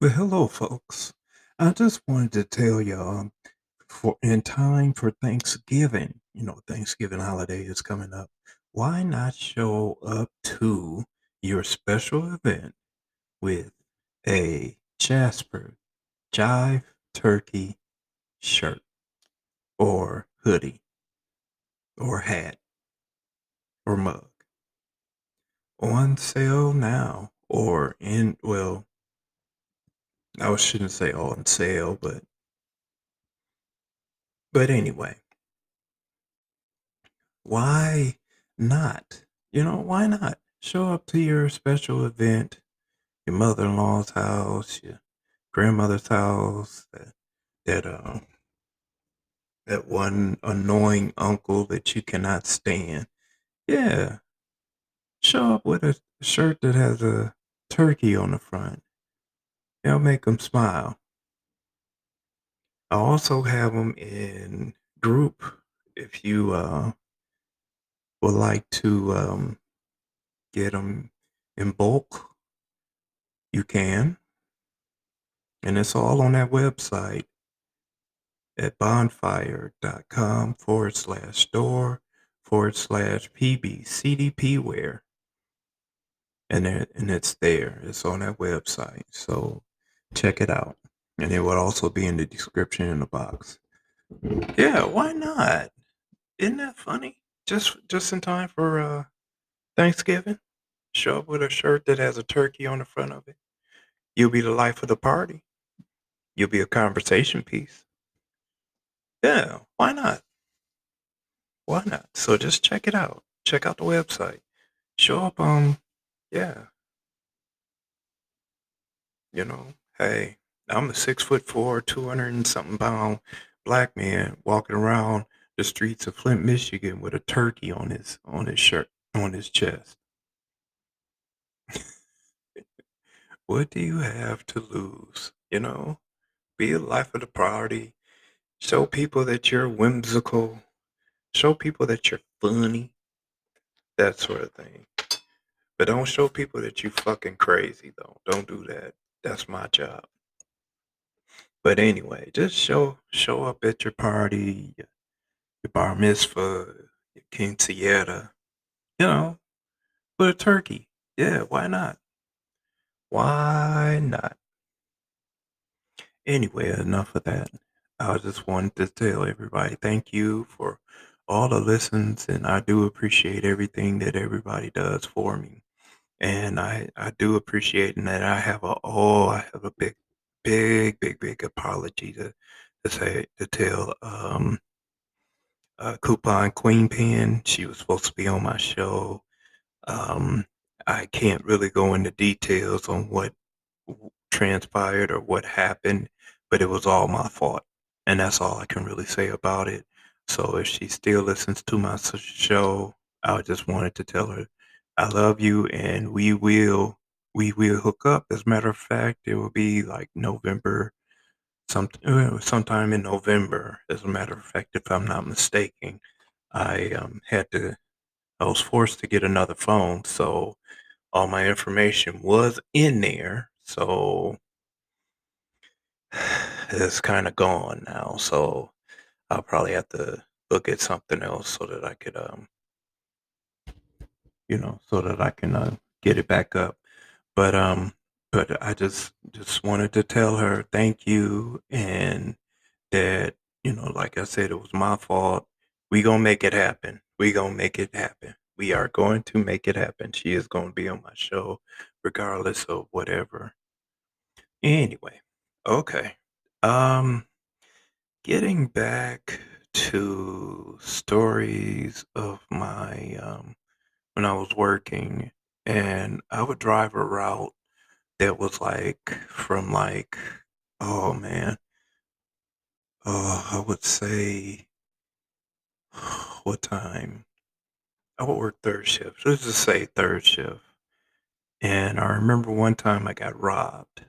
Well, hello, folks. I just wanted to tell y'all, for in time for Thanksgiving, Thanksgiving holiday is coming up. Why not show up to your special event with a Jasper Jive Turkey shirt or hoodie or hat or mug? On sale now, or in, well, I shouldn't say on sale, but anyway, why not? Why not show up to your special event, your mother-in-law's house, your grandmother's house, that one annoying uncle that you cannot stand? Yeah, show up with a shirt that has a turkey on the front. They'll make them smile. I also have them in group if you would like to get them in bulk. You can. And it's all on that website at bonfire.com/store/pbcdpwear. And it's there. It's on that website. So check it out. And it will also be in the description in the box. Yeah, why not? Isn't that funny? Just in time for Thanksgiving. Show up with a shirt that has a turkey on the front of it. You'll be the life of the party. You'll be a conversation piece. Yeah, why not? Why not? So just check it out. Check out the website. Show up yeah. Hey, I'm a 6'4", 200-something pound black man walking around the streets of Flint, Michigan with a turkey on his shirt, on his chest. What do you have to lose? Be the life of the party. Show people that you're whimsical. Show people that you're funny. That sort of thing. But don't show people that you fucking crazy, though. Don't do that. That's my job. But anyway, just show up at your party, your bar mitzvah, your quinceañera, with a turkey. Yeah, why not? Why not? Anyway, enough of that. I just wanted to tell everybody thank you for all the listens, and I do appreciate everything that everybody does for me. And I do appreciate that I have a big apology to tell Coupon Queenpin. She was supposed to be on my show. I can't really go into details on what transpired or what happened, but it was all my fault, and that's all I can really say about it. So if she still listens to my show, I just wanted to tell her I love you, and we will hook up. As a matter of fact, it will be like November, sometime in November. As a matter of fact, if I'm not mistaken, I was forced to get another phone, so all my information was in there. So it's kind of gone now. So I'll probably have to look at something else so that I could get it back up. But I just wanted to tell her thank you, and that, like I said, it was my fault. We gonna make it happen. We gonna make it happen. We are going to make it happen. She is gonna be on my show regardless of whatever. Anyway, okay. Getting back to stories of my when I was working, and I would drive a route that was I would say, what time? I would work third shift. Let's just say third shift. And I remember one time I got robbed,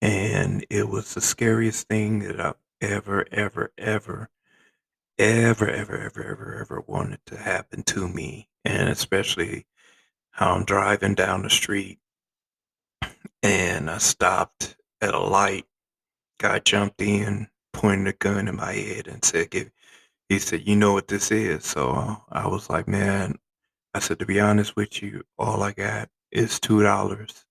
and it was the scariest thing that I've ever wanted to happen to me. And especially how I'm driving down the street, and I stopped at a light, guy jumped in, pointed a gun in my head and said, he said, you know what this is? So I was like, man, I said, to be honest with you, all I got is $2.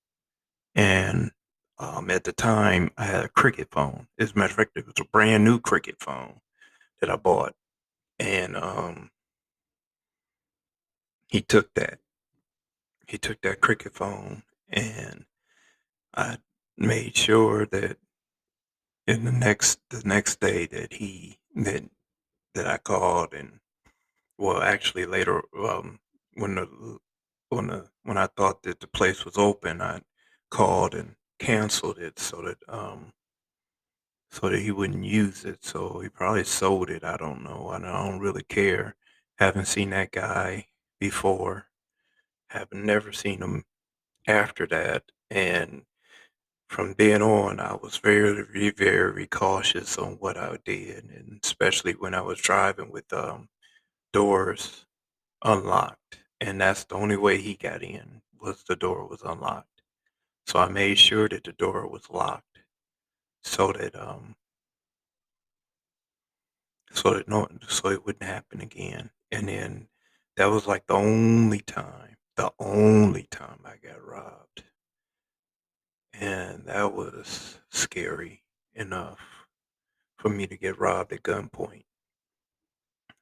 And at the time, I had a Cricket phone. As a matter of fact, it was a brand new Cricket phone that I bought. And he took that. He took that Cricket phone, and I made sure that in the next day that that I called, and well, actually later when I thought that the place was open, I called and canceled it so that he wouldn't use it. So he probably sold it. I don't know. And I don't really care. Haven't seen that guy before. Have never seen him after that. And from then on, I was very, very cautious on what I did, and especially when I was driving with doors unlocked. And that's the only way he got in, was the door was unlocked. So I made sure that the door was locked so it wouldn't happen again. And then that was like the only time I got robbed. And that was scary enough for me to get robbed at gunpoint.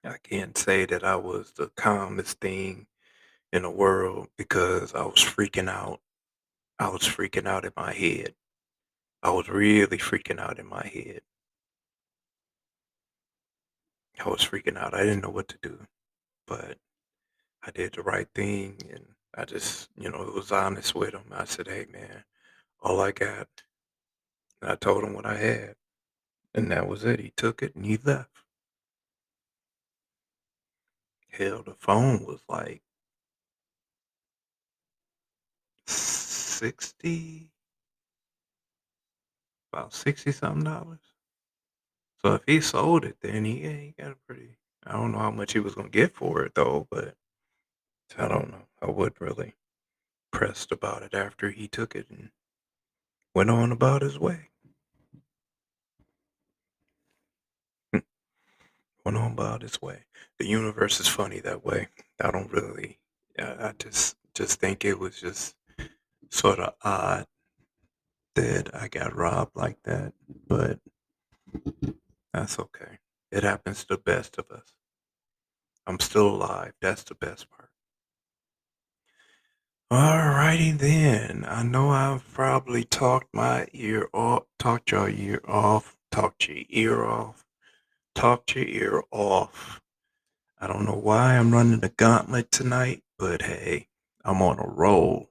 I can't say that I was the calmest thing in the world, because I was freaking out. I was freaking out in my head. I was really freaking out in my head. I was freaking out. I didn't know what to do, but I did the right thing, and I just, it was honest with him. I said, hey, man, all I got. And I told him what I had, and that was it. He took it and he left. Hell, the phone was like about $60 something. So if he sold it, then he got a pretty, I don't know how much he was going to get for it though, but I don't know. I wasn't really pressed about it after he took it and went on about his way. Went on about his way. The universe is funny that way. I don't really, I just think it was just sort of odd that I got robbed like that, but that's okay. It happens to the best of us. I'm still alive. That's the best part. Alrighty then. I know I've probably talked your ear off. I don't know why I'm running the gauntlet tonight, but hey, I'm on a roll.